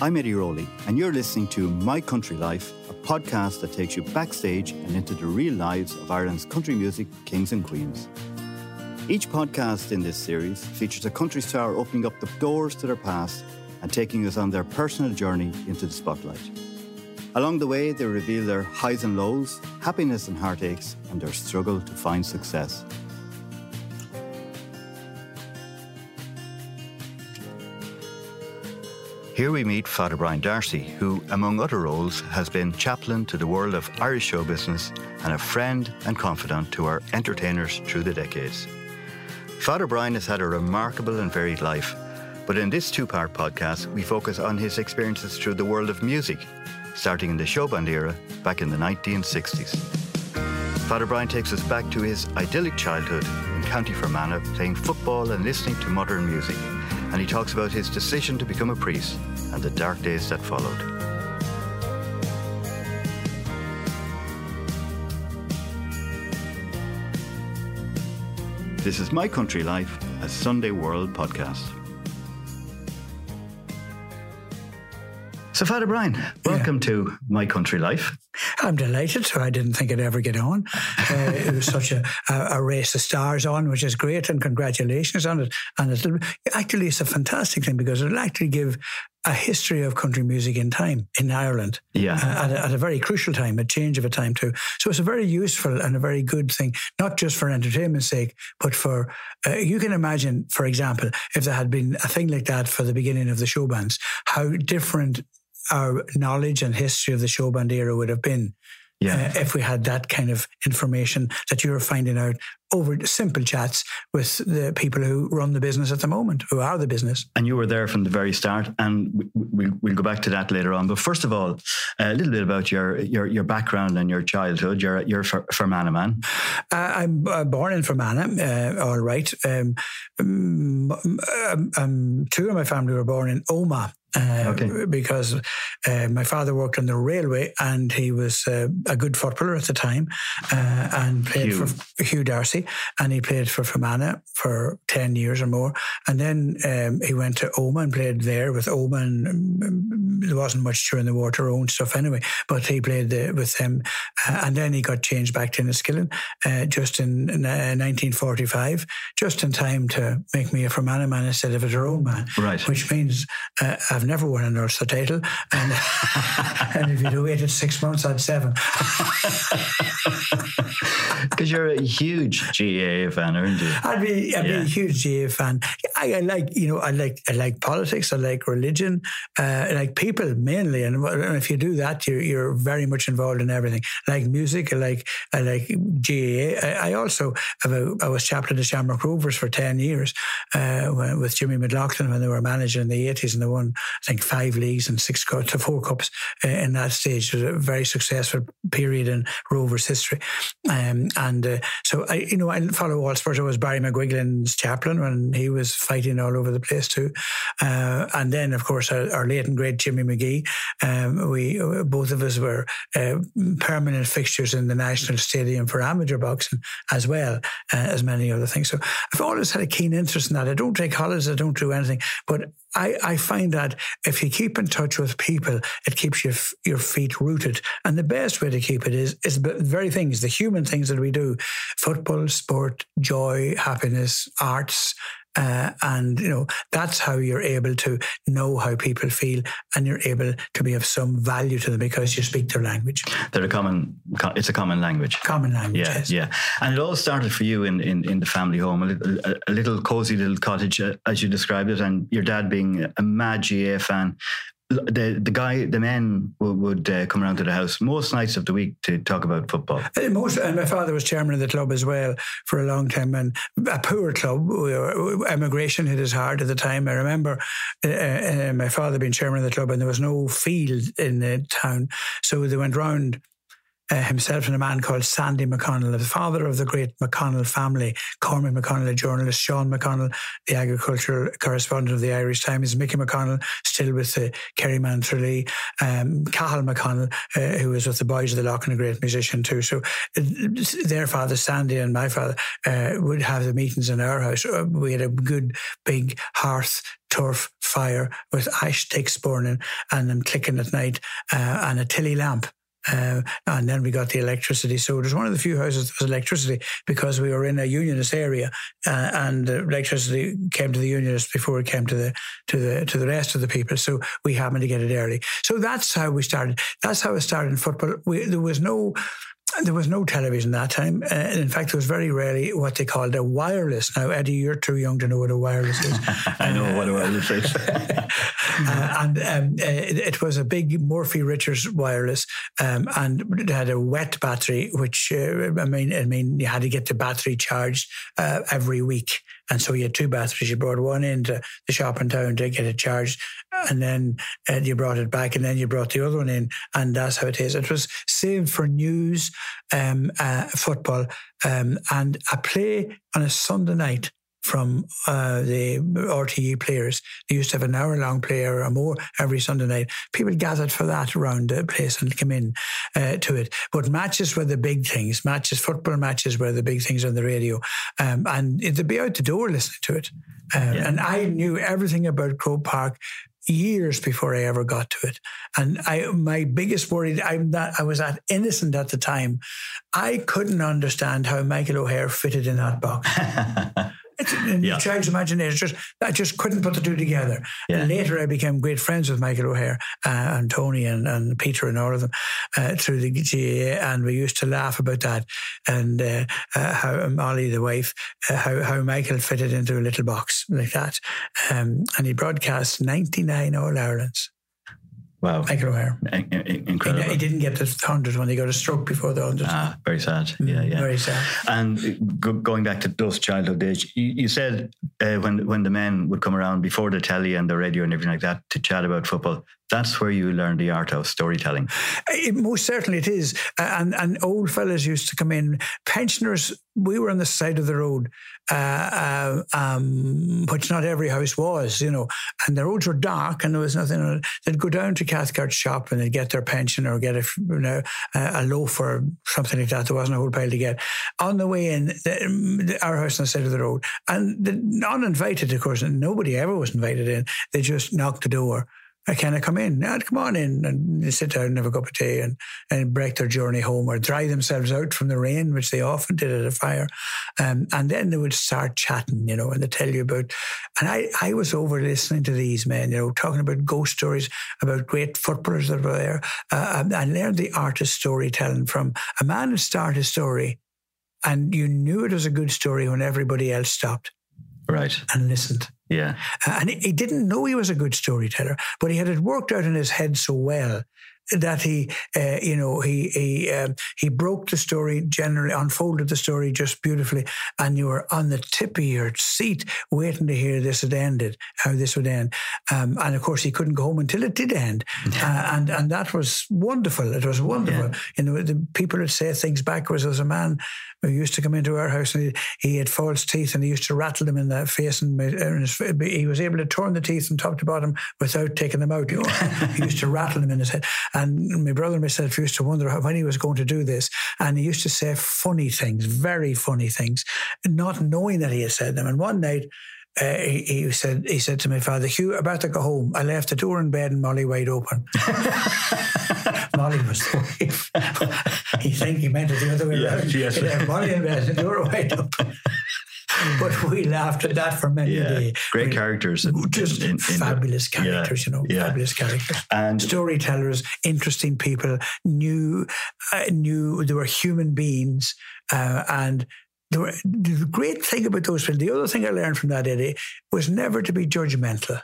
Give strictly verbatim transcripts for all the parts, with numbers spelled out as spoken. I'm Eddie Rowley, and you're listening to My Country Life, a podcast that takes you backstage and into the real lives of Ireland's country music kings and queens. Each podcast in this series features a country star opening up the doors to their past and taking us on their personal journey into the spotlight. Along the way, they reveal their highs and lows, happiness and heartaches, and their struggle to find success. Here we meet Father Brian D'Arcy, who, among other roles, has been chaplain to the world of Irish show business and a friend and confidant to our entertainers through the decades. Father Brian has had a remarkable and varied life, but in this two-part podcast, we focus on his experiences through the world of music, starting in the showband era back in the nineteen sixties. Father Brian takes us back to his idyllic childhood in County Fermanagh, playing football and listening to modern music. And he talks about his decision to become a priest and the dark days that followed. This is My Country Life, a Sunday World podcast. So, Father Brian, welcome yeah. to My Country Life. I'm delighted. I didn't think I'd ever get on. Uh, it was such a, a, a race of stars on, which is great, and congratulations on it. And it'll, actually, it's a fantastic thing because it'll actually give a history of country music in time in Ireland. Yeah, uh, at, a, at a very crucial time, a change of a time too. So it's a very useful and a very good thing, not just for entertainment's sake, but for uh, you can imagine, for example, if there had been a thing like that for the beginning of the show bands, how different our knowledge and history of the showband era would have been yeah. uh, if we had that kind of information that you're finding out over simple chats with the people who run the business at the moment, who are the business. And you were there from the very start, and we, we, we'll go back to that later on. But first of all, a little bit about your your, your background and your childhood. You're you're a Fermanagh man. Uh, I'm uh, born in Fermanagh, uh, all right. Um, um, um, two of my family were born in Omagh. Uh, okay. Because uh, my father worked on the railway and he was uh, a good footballer at the time uh, and played Hugh. for Hugh Tourish, and he played for Fermanagh for ten years or more, and then um, he went to Omagh and played there with Omagh, and there wasn't much during the war to own stuff anyway, but he played the, with them uh, and then he got changed back to Enniskillen uh, just in uh, nineteen forty-five, just in time to make me a Fermanagh man instead of a Tyrone man, right. Which means uh, I've never won an Ulster title, and, and if you'd have waited six months, I'd seven. Because you're a huge G A A fan, aren't you? I'd be, I'd yeah. be a huge G A A fan. I, I like, you know, I like, I like politics, I like religion, uh, I like people mainly, and, and if you do that, you're, you're very much involved in everything. I like music, I like, I like G A A. I, I also, have a, I was chaplain to Shamrock Rovers for ten years uh, with Jimmy McLaughlin when they were manager in the eighties, and they won, I think, five leagues and six cups to four cups in that stage. It was a very successful period in Rovers history. Um, and uh, so, I, you know, I follow all sports. I was Barry McGuigan's chaplain when he was fighting all over the place too. Uh, and then, of course, our, our late and great Jimmy McGee. Um, we both of us were uh, permanent fixtures in the National Stadium for amateur boxing as well uh, as many other things. So I've always had a keen interest in that. I don't take holidays. I don't do anything. But I, I find that if you keep in touch with people, it keeps your your feet rooted. And the best way to keep it is, is the very things, the human things that we do. Football, sport, joy, happiness, arts. Uh, and, you know, that's how you're able to know how people feel, and you're able to be of some value to them because you speak their language. They're a common, it's a common language. Common language, yeah, yes. Yeah. And it all started for you in, in, in the family home, a, a, a little cozy little cottage, uh, as you described it, and your dad being a mad G A A fan. The the guy, the men would, would uh, come around to the house most nights of the week to talk about football. Most, and my father was chairman of the club as well for a long time, and a poor club. We were, emigration hit us hard at the time. I remember uh, uh, my father being chairman of the club, and there was no field in the town, so they went round. Uh, himself and a man called Sandy McConnell, the father of the great McConnell family, Cormac McConnell, a journalist, Sean McConnell, the agricultural correspondent of the Irish Times, Mickey McConnell, still with the Kerryman Tralee, um, Cahill McConnell, uh, who was with the Boys of the Loch and a great musician too. So uh, their father, Sandy, and my father uh, would have the meetings in our house. We had a good big hearth, turf, fire with ash sticks burning and them clicking at night uh, and a tilly lamp. Uh, and then we got the electricity. So it was one of the few houses that was electricity because we were in a unionist area, uh, and electricity came to the unionists before it came to the to the to the rest of the people. So we happened to get it early. So that's how we started. That's how it started in football. We, there was no. There was no television that time. Uh, in fact, there was very rarely what they called a wireless. Now, Eddie, you're too young to know what a wireless is. I know uh, what a wireless is. uh, and um, it, it was a big Murphy Richards wireless, um, and it had a wet battery, which, uh, I mean, I mean, you had to get the battery charged uh, every week. And so you had two batteries. You brought one into the shop in town to get it charged, and then uh, you brought it back, and then you brought the other one in, and that's how it is. It was saved for news, um, uh, football, um, and a play on a Sunday night from uh, the R T E players. They used to have an hour-long play or more every Sunday night. People gathered for that around the place and came in uh, to it. But matches were the big things. Matches, football matches were the big things on the radio. Um, and they'd be out the door listening to it. Um, yeah. And I knew everything about Croke Park years before I ever got to it. And I, my biggest worry, I'm not, I was that innocent at the time. I couldn't understand how Michael O'Hare fitted in that box. It's in yeah. the child's imagination. Just, I just couldn't put the two together. Yeah. And later I became great friends with Michael O'Hare uh, and Tony and, and Peter and all of them uh, through the G A A, and we used to laugh about that, and uh, uh, how Molly, the wife, uh, how, how Michael fitted into a little box like that. Um, and he broadcast ninety-nine All-Irelands. Wow. Michael O'Hare. In- in- incredible. He, he didn't get the one hundred when he got a stroke before the one hundred. Ah, very sad. Yeah, yeah. Very sad. And g- going back to those childhood days, you, you said uh, when, when the men would come around before the telly and the radio and everything like that to chat about football, that's where you learned the art of storytelling. It, most certainly it is. And, and old fellas used to come in. Pensioners, we were on the side of the road, uh, uh, um, which not every house was, you know, and the roads were dark and there was nothing on it. They'd go down to Cathcart's shop and they'd get their pension or get a, you know, a loaf or something like that. There wasn't a whole pile to get. On the way in, the, our house on the side of the road, and the, uninvited, of course, and nobody ever was invited in. They just knocked the door. Can I come in? I'd come on in, and they sit down and have a cup of tea and, and break their journey home or dry themselves out from the rain, which they often did at a fire. Um, and then they would start chatting, you know, and they tell you about, and I, I was over listening to these men, you know, talking about ghost stories, about great footballers that were there. Uh, I learned the art of storytelling from a man who started a story, and you knew it was a good story when everybody else stopped. Right. And listened. Yeah. Uh, and he, he didn't know he was a good storyteller, but he had it worked out in his head so well that he, uh, you know, he he um, he broke the story generally, unfolded the story just beautifully, and you were on the tip of your seat waiting to hear this had ended, how this would end. Um, and of course, he couldn't go home until it did end. Yeah. Uh, and and that was wonderful. It was wonderful. Yeah. You know, the people would say things backwards. There was a man who used to come into our house, and he, he had false teeth, and he used to rattle them in the face, and in his, he was able to turn the teeth from top to bottom without taking them out. You know? He used to rattle them in his head. And my brother and myself used to wonder how, when he was going to do this. And he used to say funny things, very funny things, not knowing that he had said them. And one night uh, he, he said he said to my father, Hugh, I'm about to go home. I left the door in bed and Molly wide open. Molly was the wife. He think he meant it the other way yeah, around. Yes. He left Molly in bed and the door wide open. But we laughed at that for many yeah, days. Great we, characters. In, just in, in, fabulous in the, characters, yeah, you know, yeah. fabulous characters. And storytellers, interesting people, knew, uh, knew they were human beings. Uh, and they were, the great thing about those people, the other thing I learned from that, Eddie, was never to be judgmental.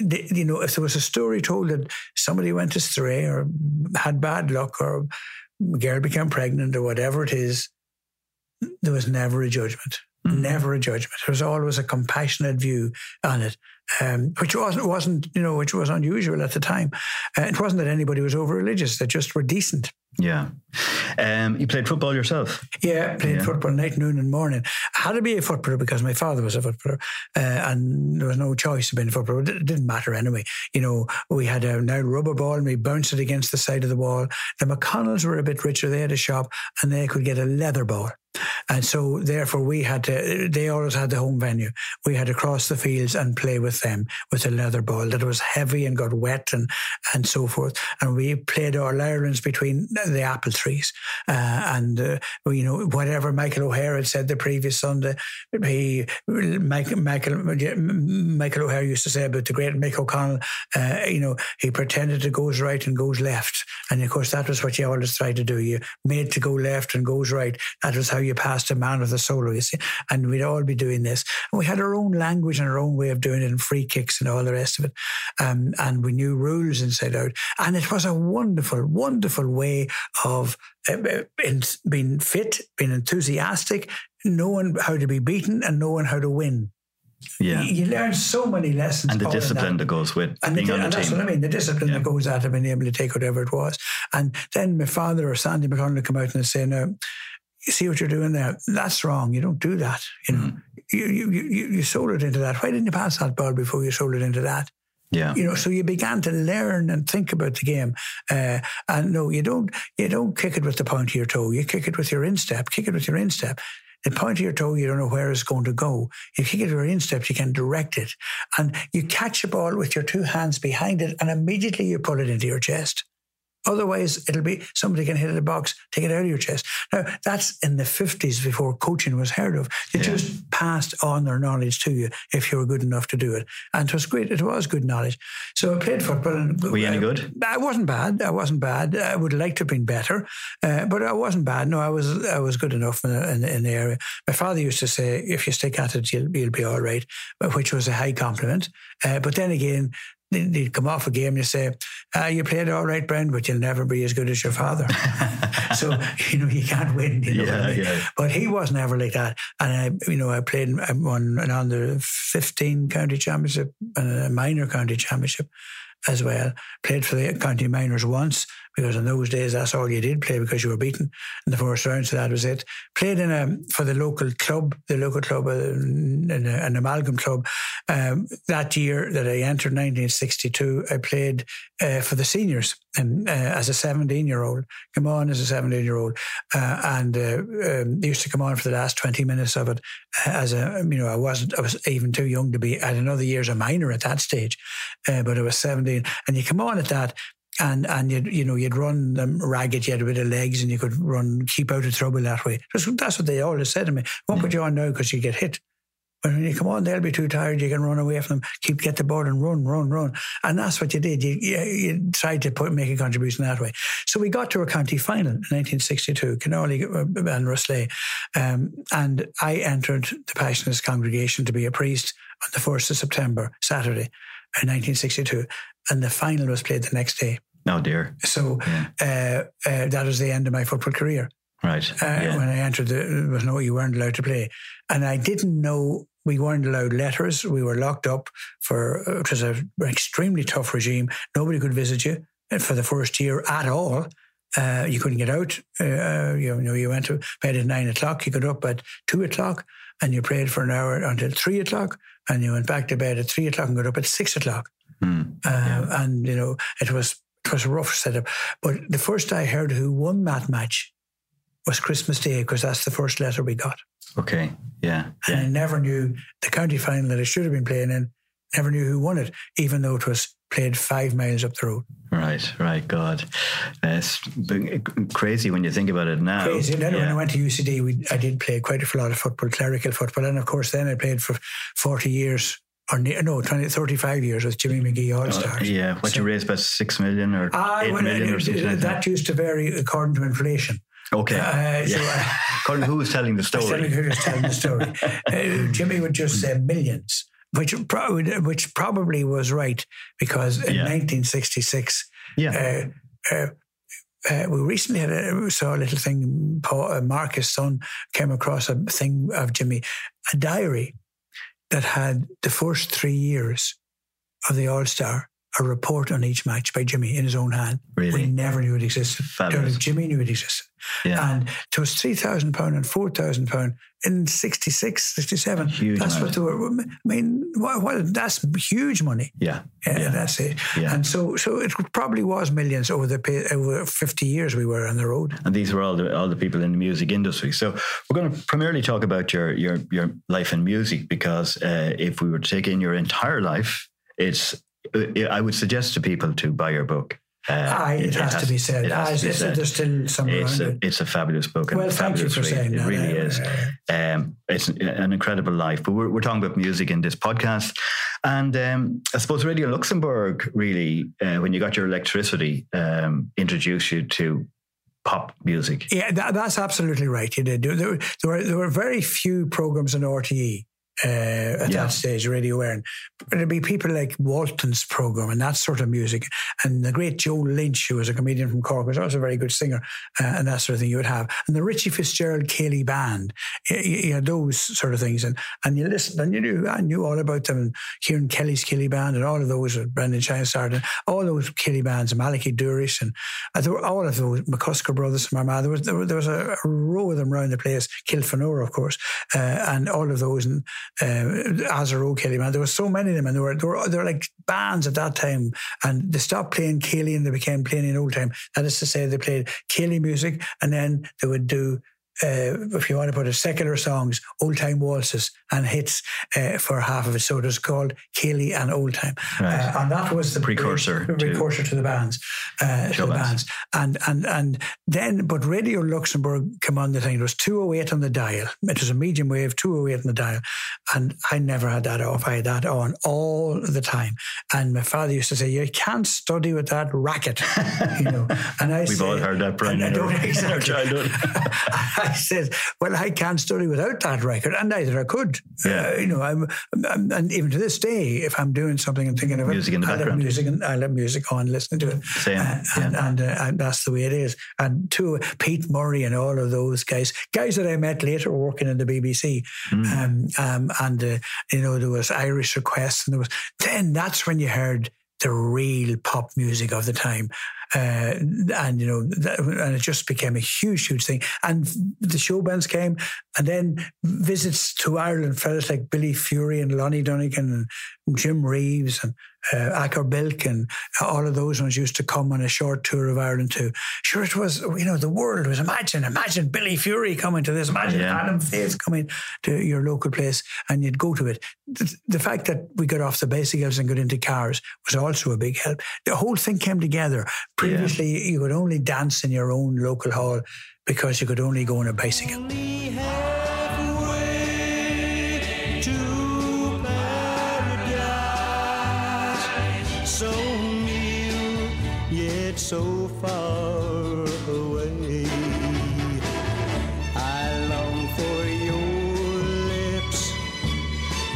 The, you know, if there was a story told that somebody went astray or had bad luck or a girl became pregnant or whatever it is, there was never a judgment. Never a judgment. There was always a compassionate view on it, um, which wasn't, wasn't, you know, which was unusual at the time. Uh, it wasn't that anybody was over religious; they just were decent. Yeah. Um, you played football yourself? Yeah, played yeah. football night, noon, and morning. I had to be a footballer because my father was a footballer, uh, and there was no choice of being a footballer. It didn't matter anyway. You know, we had a now rubber ball and we bounced it against the side of the wall. The McConnells were a bit richer; they had a shop and they could get a leather ball. And so therefore we had to, they always had the home venue. We had to cross the fields and play with them with a leather ball that was heavy and got wet and, and so forth. And we played our Lirelings between the apple trees. Uh, and, uh, you know, whatever Michael O'Hare had said the previous Sunday, he, Michael, Michael, Michael O'Hare used to say about the great Mick O'Connell, uh, you know, he pretended it goes right and goes left. And of course, that was what you always tried to do. You made to go left and goes right. That was how you passed a man with a solo, you see. And we'd all be doing this. And we had our own language and our own way of doing it and free kicks and all the rest of it. Um, and we knew rules inside out. And it was a wonderful, wonderful way of uh, being fit, being enthusiastic, knowing how to be beaten and knowing how to win. Yeah, you learn so many lessons, and the discipline that. that goes with and being the, on the and team. That's what I mean. The discipline yeah. that goes out of being able to take whatever it was. And then my father or Sandy McConnell would come out and say, "No, you see what you're doing there? That's wrong. You don't do that. You know, mm. you, you you you sold it into that. Why didn't you pass that ball before you sold it into that?" Yeah, you know, so you began to learn and think about the game, uh, and no, you don't you don't kick it with the point of your toe. You kick it with your instep. Kick it with your instep. The point of your toe, you don't know where it's going to go. You kick it with your instep, you can direct it. And you catch a ball with your two hands behind it and immediately you pull it into your chest. Otherwise, it'll be somebody can hit the box, take it out of your chest. Now, that's in the fifties before coaching was heard of. They yeah. just passed on their knowledge to you if you were good enough to do it. And it was great. It was good knowledge. So I played football. And were you I, any good? I wasn't bad. I wasn't bad. I would like to have been better, uh, but I wasn't bad. No, I was I was good enough in, in, in the area. My father used to say, if you stick at it, you'll, you'll be all right, which was a high compliment. Uh, but then again, they'd come off a game and you say, ah, you played all right, Brendan, but you'll never be as good as your father. So, you know, you can't win. You know yeah, what I mean? yeah. But he was never like that. And I, you know, I played, I won an under fifteen county championship and a minor county championship as well. Played for the county minors once, because in those days, that's all you did play because you were beaten in the first round, so that was it. Played in a, for the local club, the local club, an, an amalgam club. Um, that year that I entered, nineteen sixty-two, I played uh, for the seniors and, uh, as a seventeen-year-old. Come on as a seventeen-year-old. Uh, and uh, um, they used to come on for the last twenty minutes of it. As a, you know, I wasn't, I was even too young to be, I had another year as a minor at that stage, uh, but I was seventeen. And you come on at that, And, and you'd, you know, you'd run them ragged, you had a bit of legs and you could run, keep out of trouble that way. Just, that's what they always said to me. Won't yeah. put you on now because you get hit. But when you come on, they'll be too tired. You can run away from them. Keep, get the ball and run, run, run. And that's what you did. You, you, you tried to put, make a contribution that way. So we got to a county final in nineteen sixty-two, Connolly and Ruslay. Um, and I entered the Passionist congregation to be a priest on the first of September, Saturday, in nineteen sixty-two. And the final was played the next day. Oh dear. So yeah. uh, uh, that was the end of my football career. Right. Uh, yeah. When I entered, the, it was no, you weren't allowed to play. And I didn't know, we weren't allowed letters. We were locked up for, it was an extremely tough regime. Nobody could visit you for the first year at all. Uh, you couldn't get out. Uh, you know, you went to bed at nine o'clock. You got up at two o'clock and you prayed for an hour until three o'clock. And you went back to bed at three o'clock and got up at six o'clock. Mm. Uh, yeah. And, you know, it was, It was a rough setup. But the first I heard who won that match was Christmas Day, because that's the first letter we got. Okay, yeah. And yeah. I never knew the county final that I should have been playing in, never knew who won it, even though it was played five miles up the road. Right, right, God. Uh, it's crazy when you think about it now. Crazy. Then yeah. when I went to U C D, we, I did play quite a lot of football, clerical football. And of course, then I played for forty years. Or no, twenty, thirty-five years with Jimmy McGee All-Stars. Oh, yeah, what so, you raised about six million or uh, eight well, million or something like that. That used to vary according to inflation. Okay. Uh, yeah. so, uh, according to who was telling the story. Telling who was telling the story. uh, Jimmy would just say millions, which, pro- which probably was right, because in yeah. nineteen sixty-six, yeah. uh, uh, Uh, we recently had a, saw a little thing, Paul, uh, Marcus' son came across a thing of Jimmy, a diary that had the first three years of the All-Star a report on each match by Jimmy in his own hand. Really? We never knew it existed. Fabulous. Jimmy knew it existed. Yeah. And it was three thousand pounds and four thousand pounds in sixty-six, sixty-seven. Huge that's amount. What they were. I mean, what, what, that's huge money. Yeah. Yeah, yeah. That's it. Yeah. And so so it probably was millions over the over fifty years we were on the road. And these were all the all the people in the music industry. So we're going to primarily talk about your, your, your life in music, because uh, if we were to take in your entire life, it's I would suggest to people to buy your book. Uh, Aye, it, it, has it has to be said. It has I, to be said. There's still some it's around a, it. It's a fabulous book. And well, thank you for read. saying it that. It really I, is. Um, it's an incredible life. But we're, we're talking about music in this podcast. And um, I suppose Radio Luxembourg really, uh, when you got your electricity, um, introduced you to pop music. Yeah, that, that's absolutely right. You did. There, there, were, there were very few programs on R T E. Uh, at yeah. that stage, Radio Éireann. But it'd be people like Walton's programme and that sort of music. And the great Joe Lynch, who was a comedian from Cork, was also a very good singer, uh, and that sort of thing you would have. And the Richie Fitzgerald Céilí Band, you, you had those sort of things. And, and you listened and you knew, I knew all about them. And Kieran Kelly's Céilí Band and all of those, Brendan Shire, and all those Céilí Bands, and Malachy Dourish and uh, there were all of those, McCusker Brothers from Armagh. There was, there, there was a, a row of them around the place, Kilfenora, of course, uh, and all of those. And Uh, Azaro, Céilí Band. There were so many of them, and they were, they were they were like bands at that time. And they stopped playing Céilí and they became playing in old time. That is to say, they played Céilí music, and then they would do, Uh, if you want to put it, secular songs, old time waltzes and hits uh, for half of it. So it was called Céilí and Old Time, right. uh, and that was the precursor, the, the precursor to, to the bands, uh, to the bands. And and and then, but Radio Luxembourg came on the thing. It was two oh eight on the dial. It was a medium wave, two oh eight on the dial, and I never had that off. I had that on all the time. And my father used to say, "You can't study with that racket," you know. And I we've say, all heard that, Brian, in our, exactly. our childhood. I said, well, I can't study without that record, and neither I could. Yeah. Uh, you know, I'm, I'm, and even to this day, if I'm doing something and thinking of music it, in the I background. Love music, and I love music on listening to it. Same. Uh, and, yeah. and, uh, and that's the way it is. And to Pete Murray and all of those guys, guys that I met later working in the B B C, mm. um, um, and uh, you know, there was Irish requests, and there was. Then that's when you heard the real pop music of the time. Uh, and you know, that, and it just became a huge, huge thing. And the show bands came, and then visits to Ireland, fellas like Billy Fury and Lonnie Donegan and Jim Reeves and uh, Acker Bilk and all of those ones used to come on a short tour of Ireland too. Sure, it was, you know, the world was, imagine, imagine Billy Fury coming to this, imagine yeah. Adam Faith coming to your local place, and you'd go to it. The, the fact that we got off the bicycles and got into cars was also a big help. The whole thing came together. Previously, yeah. you could only dance in your own local hall because you could only go on a bicycle. So far away, I long for your lips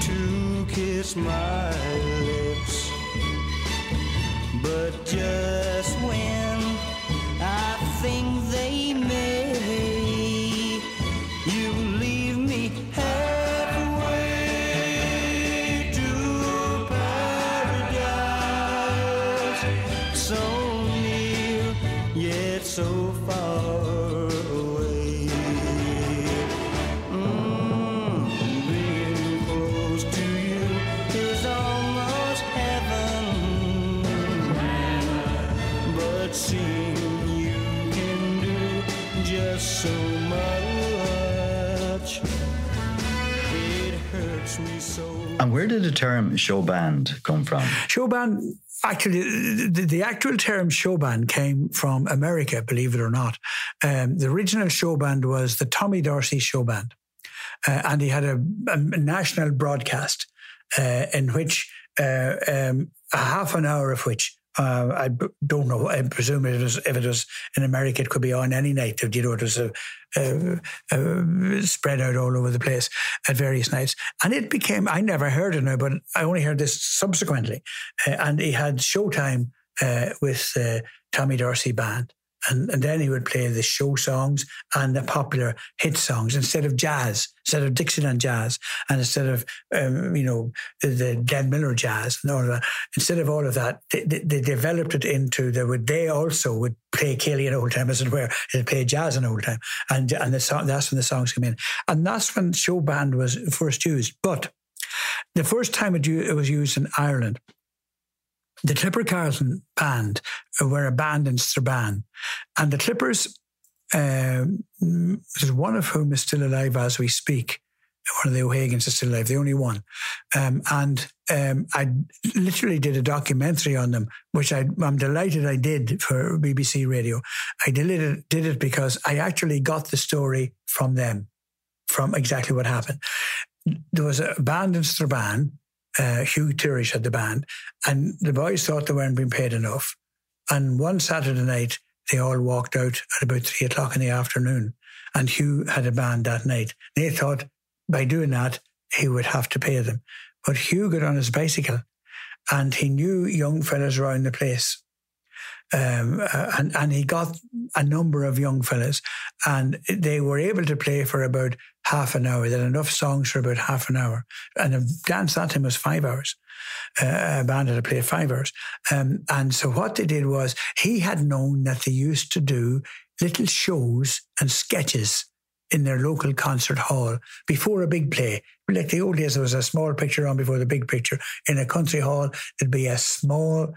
to kiss my lips, but just when I think they may, you leave me halfway to paradise. So so far away, mm, being close to you is almost heaven, but seeing you can do just so much, it hurts me so. And where did the term show band come from? Show band... Actually, the, the actual term show band came from America, believe it or not. Um, the original show band was the Tommy Dorsey show band. Uh, and he had a, a national broadcast uh, in which uh, um, a half an hour of which Uh, I b- don't know. I presume it was, if it was in America, it could be on any night. You know, it was a, a, a spread out all over the place at various nights. And it became, I never heard it now, but I only heard this subsequently. Uh, and he had showtime uh, with uh, Tommy Dorsey Band. And, and then he would play the show songs and the popular hit songs instead of jazz, instead of Dixieland jazz, and instead of, um, you know, the, the Glenn Miller jazz and all of that. Instead of all of that, they, they, they developed it into, they, would, they also would play Céilí in old time, as it were, they'd play jazz in old time. And, and the song, that's when the songs came in. And that's when show band was first used. But the first time it, it was used in Ireland, the Clipper Carlton Band were a band in Strabane. And the Clippers, uh, there's one of whom is still alive as we speak. One of the O'Hagans is still alive, the only one. Um, and um, I literally did a documentary on them, which I, I'm delighted I did for B B C Radio. I did it, did it because I actually got the story from them, from exactly what happened. There was a band in Strabane. Uh, Hugh Tourish had the band, and the boys thought they weren't being paid enough. And one Saturday night, they all walked out at about three o'clock in the afternoon, and Hugh had a band that night. They thought by doing that, he would have to pay them. But Hugh got on his bicycle, and he knew young fellas around the place. Um, uh, and, and he got a number of young fellas, and they were able to play for about half an hour. They had enough songs for about half an hour. And the dance that time was five hours. Uh, a band had to play five hours. Um, and so what they did was, he had known that they used to do little shows and sketches in their local concert hall before a big play. Like the old days, there was a small picture on before the big picture. In a country hall, there'd be a small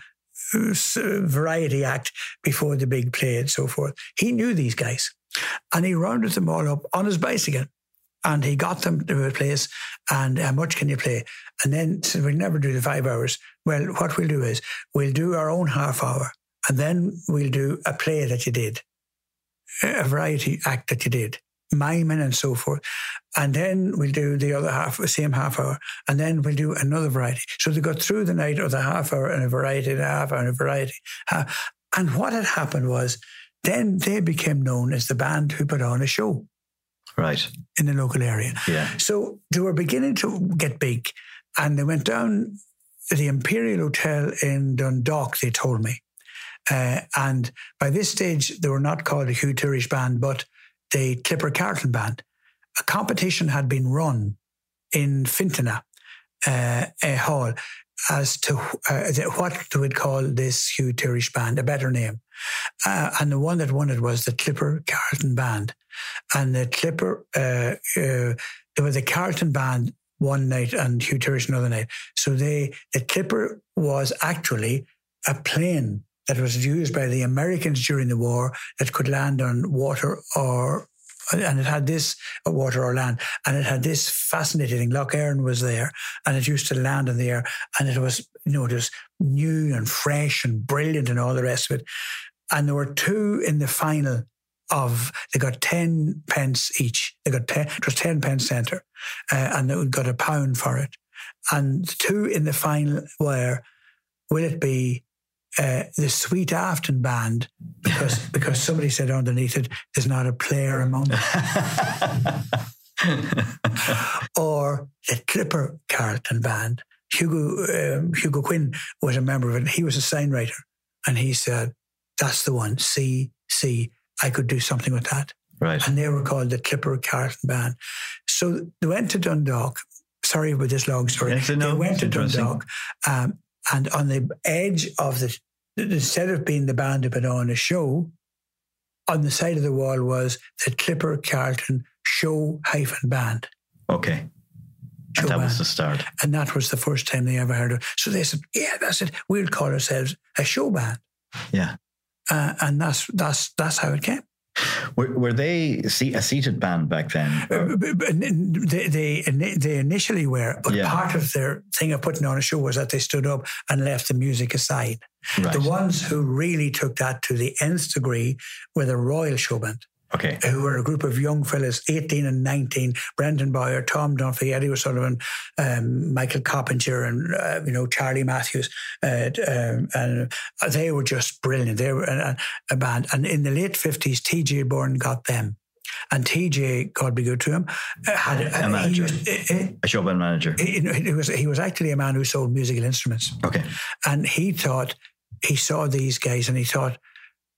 variety act before the big play and so forth. He knew these guys, and he rounded them all up on his bicycle, and he got them to a place, and how much can you play? And then said, so we'll never do the five hours. Well, what we'll do is we'll do our own half hour, and then we'll do a play that you did, a variety act that you did, miming and so forth. And then we'll do the other half, the same half hour, and then we'll do another variety. So they got through the night of the half hour and a variety and a half hour and a variety. And what had happened was then they became known as the band who put on a show. Right. In the local area. Yeah. So they were beginning to get big, and they went down to the Imperial Hotel in Dundalk, they told me. Uh, and by this stage, they were not called a Hugh Tourish Band, but the Clipper Carlton Band. A competition had been run in Fintana uh, a hall as to uh, the, what they would call this Hugh Tourish Band, a better name. Uh, and the one that won it was the Clipper Carlton Band. And the Clipper, uh, uh, there was a Carlton Band one night and Hugh Tourish another night. So they, the Clipper was actually a plane that was used by the Americans during the war that could land on water or, and it had this, water or land, and it had this fascinating thing. Loch Erin was there, and it used to land in the air, and it was, you know, just new and fresh and brilliant and all the rest of it. And there were two in the final of, they got ten pence each. They got ten, it was ten pence centre, uh, and they got a pound for it. And the two in the final were, will it be Uh, the Sweet Afton Band, because because somebody said underneath it, there's not a player among them. Or the Clipper Carlton Band. Hugo um, Hugo Quinn was a member of it. He was a sign writer, and he said, "That's the one. See, see, I could do something with that." Right. And they were called the Clipper Carlton Band. So they went to Dundalk. Sorry about this long story. Yes, no, they went to Dundalk. Um, And on the edge of the, instead of being the band who put on a show, on the side of the wall was the Clipper Carlton Show hyphen Band. Okay. Show and that band was the start. And that was the first time they ever heard of it. So they said, yeah, that's it. We'll call ourselves a show band. Yeah. Uh, and that's that's that's how it came. Were, were they a seated band back then? Uh, they, they they initially were, but yeah. Part of their thing of putting on a show was that they stood up and left the music aside. Right. The ones who really took that to the nth degree were the Royal Show Band. Okay. Who were a group of young fellas, eighteen and nineteen, Brendan Boyer, Tom Dunphy, Eddie Rowley, um, Michael Coppinger, and, uh, you know, Charlie Matthews. Uh, um, and they were just brilliant. They were a, a band. And in the late fifties, T J Byrne got them. And T J, God be good to him, had a, a manager, was, uh, a show band manager. He, he, was, he was actually a man who sold musical instruments. Okay. And he thought, he saw these guys and he thought,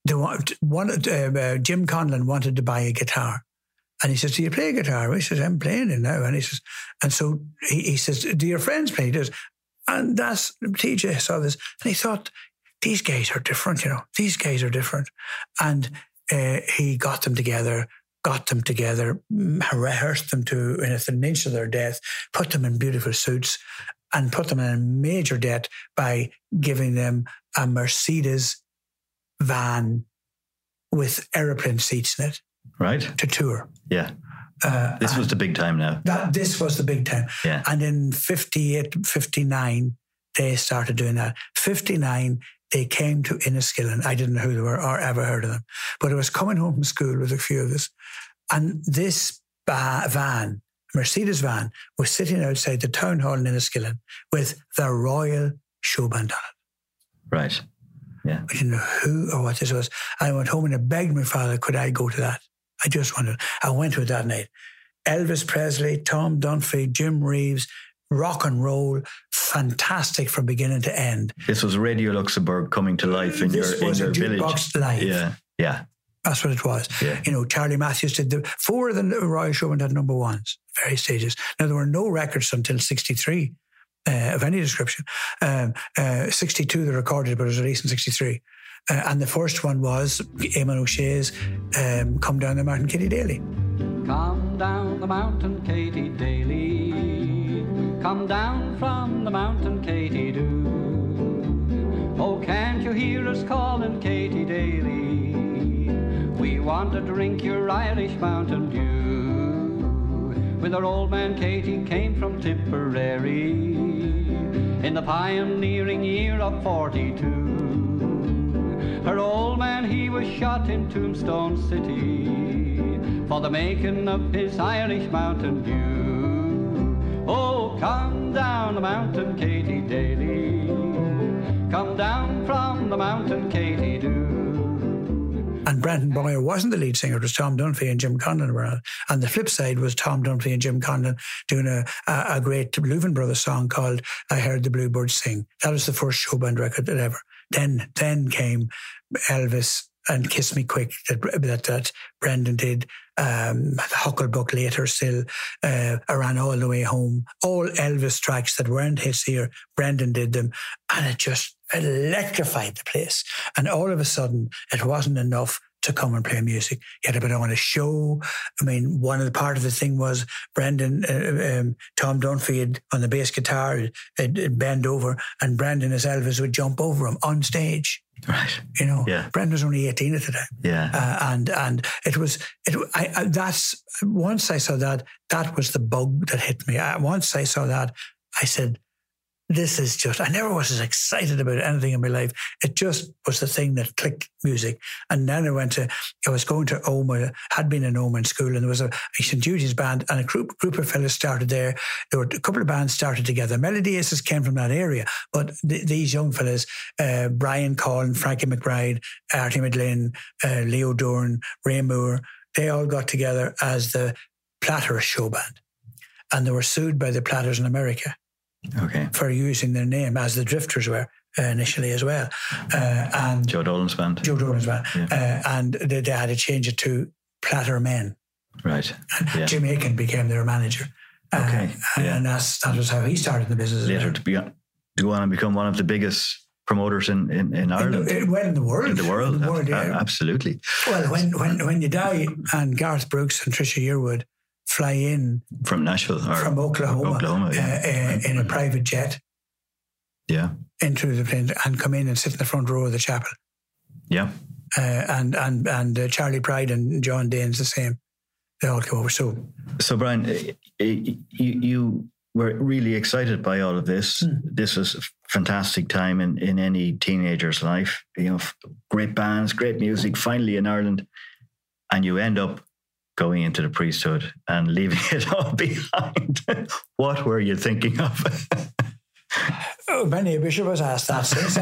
they want, one, uh, uh, Jim Conlon wanted to buy a guitar. And he says, do you play guitar? He says, I'm playing it now. And he says, and so he, he says, do your friends play this? And that's, T J saw this and he thought, these guys are different, you know, these guys are different. And uh, he got them together, got them together, rehearsed them to within an inch of their death, put them in beautiful suits and put them in a major debt by giving them a Mercedes van with aeroplane seats in it. Right. To tour. Yeah. Uh, this was the big time now. That, this was the big time. Yeah. And in fifty-eight, fifty-nine, they started doing that. fifty-nine, they came to Enniskillen. I didn't know who they were or ever heard of them. But I was coming home from school with a few of us. And this van, Mercedes van, was sitting outside the town hall in Enniskillen with the Royal Show Band on it. Right. Yeah. I didn't know who or what this was. I went home and I begged my father, could I go to that? I just wanted. I went to it that night. Elvis Presley, Tom Dunphy, Jim Reeves, rock and roll, fantastic from beginning to end. This was Radio Luxembourg coming to life in this your, in your village. This was a jukebox live. Yeah, yeah. That's what it was. Yeah. You know, Charlie Matthews did the... Four of the Royal Show Band had number ones, various stages. Now, there were no records until sixty-three. Uh, of any description. Um, uh, sixty-two they recorded, but it was released in sixty-three. Uh, and the first one was Eamon O'Shea's um, Come Down the Mountain, Katy Daly. Come down the mountain, Katy Daly. Come down from the mountain, Katy do. Oh, can't you hear us calling, Katy Daly? We want to drink your Irish Mountain Dew. When our old man Katie came from Tipperary in the pioneering year of forty-two. Her old man, he was shot in Tombstone City for the making of his Irish Mountain Dew. Oh, come down the mountain, Katy Daly. Come down from the mountain, Katy do. And Brendan Boyer wasn't the lead singer. It was Tom Dunphy and Jim Conlon were on it. And the flip side was Tom Dunphy and Jim Conlon doing a, a, a great Leuven Brothers song called I Heard the Bluebirds Sing. That was the first show band record that ever. Then then came Elvis and Kiss Me Quick that that, that Brendan did. Um, Hucklebuck later still. Uh, I Ran All the Way Home. All Elvis tracks that weren't his here, Brendan did them. And it just... electrified the place. And all of a sudden it wasn't enough to come and play music. You had to put on a show. I mean, one of the part of the thing was Brendan uh, um, Tom Dunphy had, on the bass guitar it'd, it'd bend over and Brendan as Elvis would jump over him on stage. Right. You know, yeah. Brendan was only eighteen at the time. Yeah. Uh, and and it was it. I, I that's once I saw that that was the bug that hit me. I, once I saw that I said, this is just, I never was as excited about anything in my life. It just was the thing that clicked music. And then I went to, I was going to Omagh, had been in Omagh in school, and there was a, a Saint Jude's band and a group, group of fellas started there. There were a couple of bands started together. Melody Aces came from that area, but th- these young fellas, uh, Brian Collin, Frankie McBride, Artie McLean, uh, Leo Doran, Ray Moore, they all got together as the Platters Show Band. And they were sued by the Platters in America. Okay. For using their name, as the Drifters were uh, initially as well. Uh, and Joe Dolan's band. Joe Dolan's band. Yeah. Uh, and they, they had to change it to Platter Men. Right. And yeah. Jim Aiken became their manager. Okay. Uh, yeah. And that's, that was how he started the business. Later to, be, to go on and become one of the biggest promoters in, in, in Ireland. In the, well, in the world. In the world. In the world, yeah. Absolutely. Well, when, when, when you die, and Garth Brooks and Tricia Yearwood fly in from Nashville or from Oklahoma, Oklahoma yeah. uh, uh, in a private jet, yeah, into the plane and come in and sit in the front row of the chapel, yeah. Uh, and and and uh, Charlie Pride and John Dane's the same. They all come over. So, so Brian, you you were really excited by all of this. Mm. This was a fantastic time in in any teenager's life. You know, great bands, great music. Finally in Ireland, and you end up going into the priesthood and leaving it all behind. What were you thinking of? Oh, many a bishop was asked that since.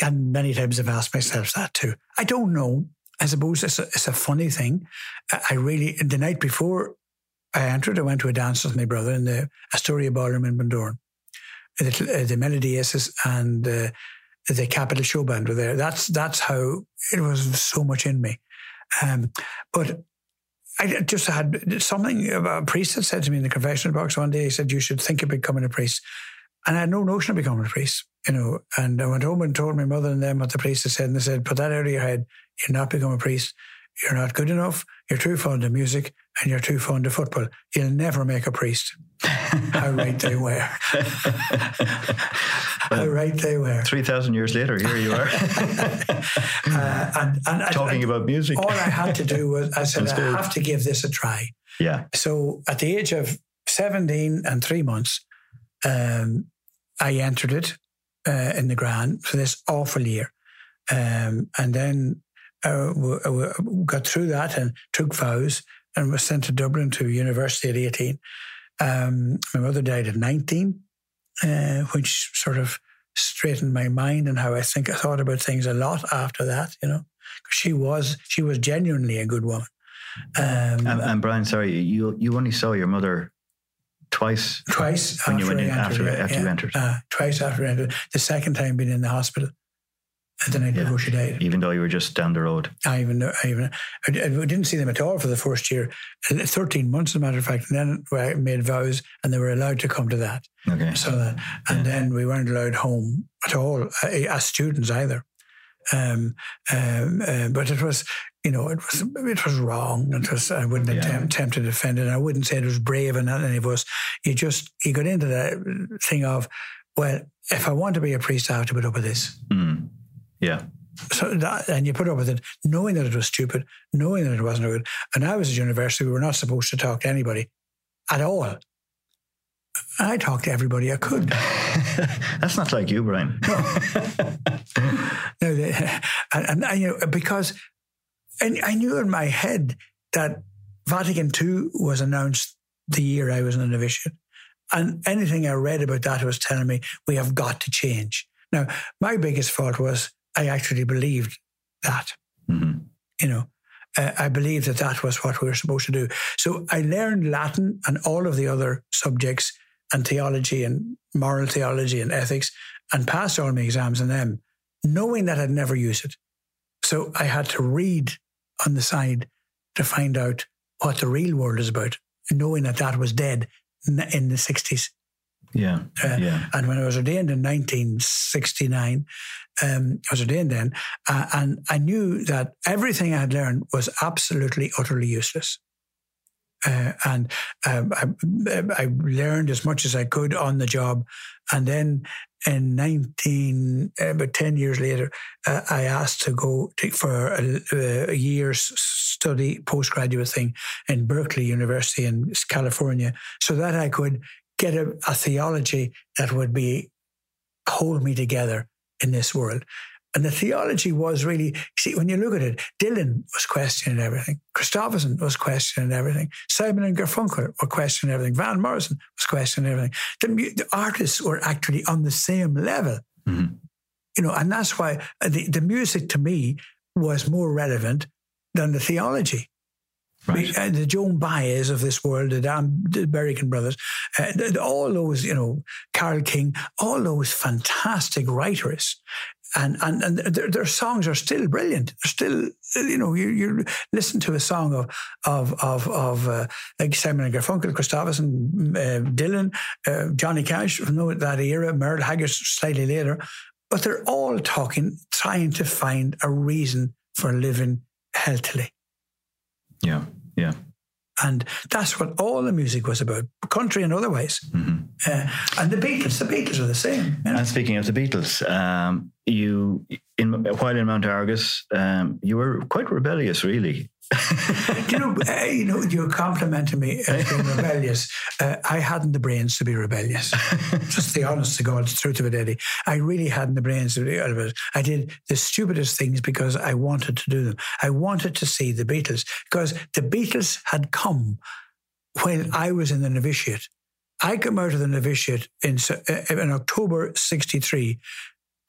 And many times I've asked myself that too. I don't know. I suppose it's a, it's a funny thing. I really, the night before I entered, I went to a dance with my brother in the Astoria Ballroom in Bundoran. The, the Melody Aces and... Uh, the Capital Show Band were there. That's that's how it was so much in me. Um, but I just had something about a priest that said to me in the confessional box one day. He said, "You should think of becoming a priest." And I had no notion of becoming a priest, you know. And I went home and told my mother and them what the priest had said. And they said, "Put that out of your head. You're not become a priest. You're not good enough. You're too fond of music and you're too fond of football. You'll never make a priest." How right they were. How right they were. three thousand years later, here you are. uh, and, and Talking I, about music. All I had to do was, I said, I have to give this a try. Yeah. So at the age of seventeen and three months, um, I entered it uh, in the Grand for this awful year. Um, and then I uh, got through that and took vows and was sent to Dublin to university at eighteen. Um, my mother died at nineteen, uh, which sort of straightened my mind and how I think I thought about things a lot after that, you know, because she was, she was genuinely a good woman. Um, and, and Brian, sorry, you you only saw your mother twice? Twice when after you went in, after, after yeah, you entered. Uh, twice after I entered. The second time being in the hospital. And the night yeah. before she died. Even though you were just down the road. I even I even I didn't see them at all for the first year. thirteen months, as a matter of fact. And then I made vows and they were allowed to come to that. Okay. So that, and yeah. then we weren't allowed home at all, as students either. Um, um, uh, but it was, you know, it was it was wrong. It was, I wouldn't yeah. attempt, attempt to defend it. And I wouldn't say it was brave in any of us. You just, you got into that thing of, well, if I want to be a priest, I have to put up with this. Mm. Yeah. So that, and you put up with it, knowing that it was stupid, knowing that it wasn't good. And I was at university, we were not supposed to talk to anybody at all. I talked to everybody I could. That's not like you, Brian. No. no they, and, and, you know, because I, I knew in my head that Vatican Two was announced the year I was in the novitiate. And anything I read about that was telling me, we have got to change. Now, my biggest fault was, I actually believed that, mm-hmm. you know, uh, I believed that that was what we were supposed to do. So I learned Latin and all of the other subjects and theology and moral theology and ethics and passed all my exams in them, knowing that I'd never use it. So I had to read on the side to find out what the real world is about, knowing that that was dead in the sixties. Yeah, uh, yeah. And when I was ordained in nineteen sixty-nine, um, I was ordained then, uh, and I knew that everything I had learned was absolutely, utterly useless. Uh, and um, I, I learned as much as I could on the job. And then in nineteen, about ten years later, uh, I asked to go to, for a, a year's study, postgraduate thing in Berkeley University in California, so that I could get a, a theology that would be hold me together in this world. And the theology was really, see, when you look at it, Dylan was questioning everything. Christopherson was questioning everything. Simon and Garfunkel were questioning everything. Van Morrison was questioning everything. The, the artists were actually on the same level. Mm-hmm. You know, and that's why the, the music to me was more relevant than the theology. Right. The, uh, the Joan Baez of this world, the Dan the Berrigan brothers, uh, the, the, all those, you know, Carole King, all those fantastic writers, and and, and their, their songs are still brilliant. They're still, you know, you, you listen to a song of of of of uh, like Simon and Garfunkel, Christopherson, uh, Dylan, uh, Johnny Cash, you know, that era, Merle Haggard slightly later, but they're all talking, trying to find a reason for living healthily. Yeah, yeah. And that's what all the music was about, country and otherwise. Mm-hmm. Uh, and the Beatles, the Beatles are the same. You know? And speaking of the Beatles, um, you, in, while in Mount Argus, um, you were quite rebellious, really. you know, uh, you know, you're complimenting me on being rebellious. Uh, I hadn't the brains to be rebellious. Just the honest to God truth of it, Eddie. I really hadn't the brains to be rebellious. I did the stupidest things because I wanted to do them. I wanted to see the Beatles because the Beatles had come when I was in the novitiate. I came out of the novitiate in, in October sixty-three,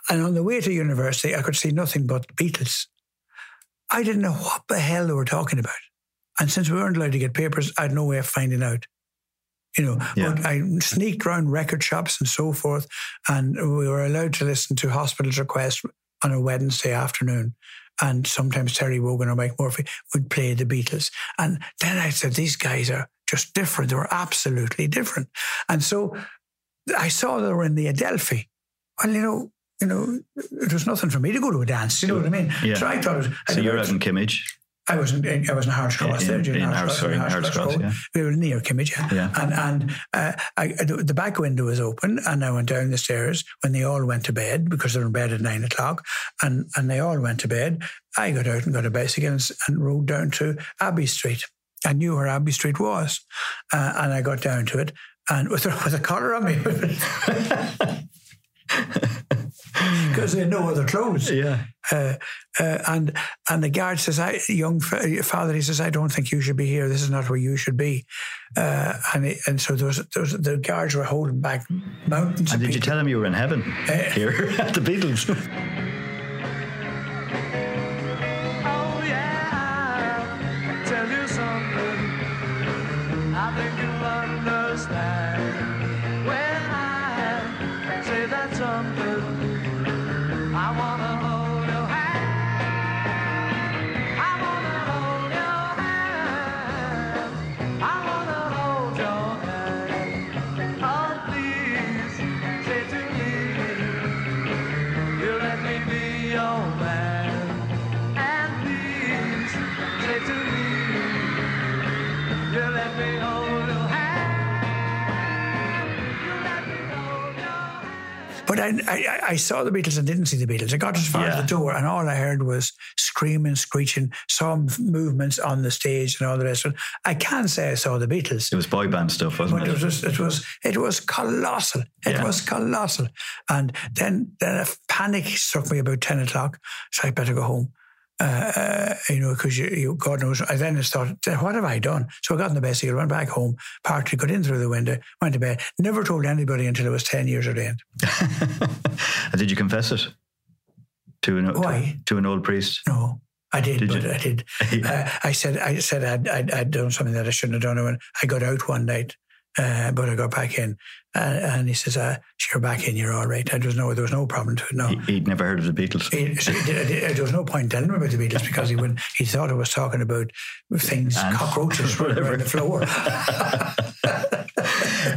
and on the way to university, I could see nothing but Beatles. I didn't know what the hell they were talking about. And since we weren't allowed to get papers, I had no way of finding out. you know. Yeah. But I sneaked round record shops and so forth, and we were allowed to listen to Hospital's Request on a Wednesday afternoon. And sometimes Terry Wogan or Mike Murphy would play the Beatles. And then I said, these guys are just different. They were absolutely different. And so I saw they were in the Adelphi. Well, you know, you know, it was nothing for me to go to a dance. You know what I mean? Yeah. So I thought it was... I so you're out in Kimmage? I was in, I was in Hardscross there. In Hardscross, yeah. We were near Kimmage, yeah. yeah. And, and uh, I, the back window was open, and I went down the stairs when they all went to bed, because they were in bed at nine o'clock, and, and they all went to bed. I got out and got a bicycle and, and rode down to Abbey Street. I knew where Abbey Street was, uh, and I got down to it, and with a, with a collar on me. Because they had no other clothes. Yeah. Uh, uh, and and the guard says, "I, young father," he says, "I don't think you should be here. This is not where you should be." Uh, and he, and so there was, there was, the guards were holding back mountains. And did people. You tell him you were in heaven uh, here at the Beatles? Oh yeah, I'll tell you something. I think you'll understand. But I, I, I saw the Beatles and didn't see the Beatles. I got as far yeah. as the door, and all I heard was screaming, screeching, some movements on the stage and all the rest of it. I can say I saw the Beatles. It was boy band stuff, wasn't but it? It was, it was, it was colossal. It yeah. was colossal. And then, then a panic struck me about ten o'clock, so I better go home. Uh, uh, you know, because you, you, God knows. I then thought, what have I done? So I got in the bicycle, went back home, parked, got in through the window, went to bed. Never told anybody until I was ten years at the end. Did you confess it to an Why? To, to an old priest? No, I did. Did but you? I did. uh, I said, I said, I'd, I'd, I'd done something that I shouldn't have done. When I got out one night, uh, but I got back in, uh, and he says, uh, "You're back in. You're all right." And there was no, there was no problem to it. No, he, he'd never heard of the Beatles. He, so he did, there was no point telling him about the Beatles because he would, he thought I was talking about things, and cockroaches running around the floor.